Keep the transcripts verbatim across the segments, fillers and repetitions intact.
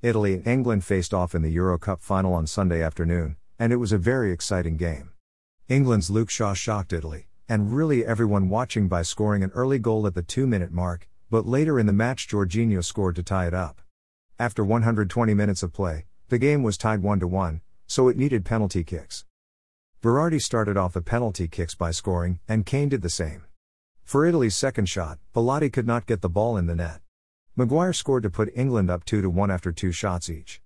Italy and England faced off in the Euro Cup final on Sunday afternoon, and it was a very exciting game. England's Luke Shaw shocked Italy, and really everyone watching, by scoring an early goal at the two-minute mark, but later in the match Jorginho scored to tie it up. After one hundred twenty minutes of play, the game was tied one to one, so it needed penalty kicks. Verratti started off the penalty kicks by scoring, and Kane did the same. For Italy's second shot, Palati could not get the ball in the net. Maguire scored to put England up two to one after two shots each.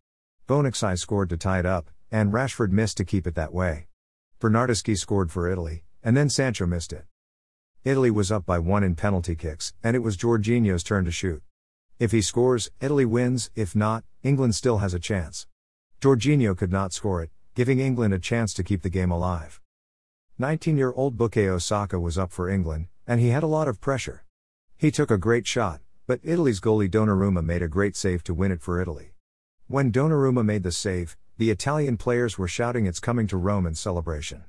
Bonucci scored to tie it up, and Rashford missed to keep it that way. Bernardeschi scored for Italy, and then Sancho missed it. Italy was up by one in penalty kicks, and it was Jorginho's turn to shoot. If he scores, Italy wins; if not, England still has a chance. Jorginho could not score it, giving England a chance to keep the game alive. nineteen-year-old Bukayo Saka was up for England, and he had a lot of pressure. He took a great shot, but Italy's goalie Donnarumma made a great save to win it for Italy. When Donnarumma made the save, the Italian players were shouting "It's coming to Rome" in celebration.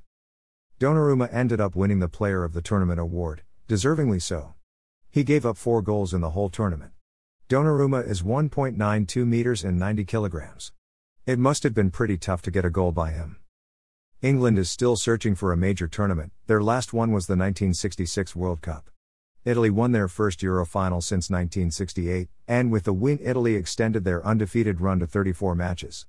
Donnarumma ended up winning the Player of the Tournament award, deservingly so. He gave up four goals in the whole tournament. Donnarumma is one point nine two meters and ninety kilograms. It must have been pretty tough to get a goal by him. England is still searching for a major tournament; their last one was the nineteen sixty-six World Cup. Italy won their first Euro final since nineteen sixty-eight, and with the win Italy extended their undefeated run to thirty-four matches.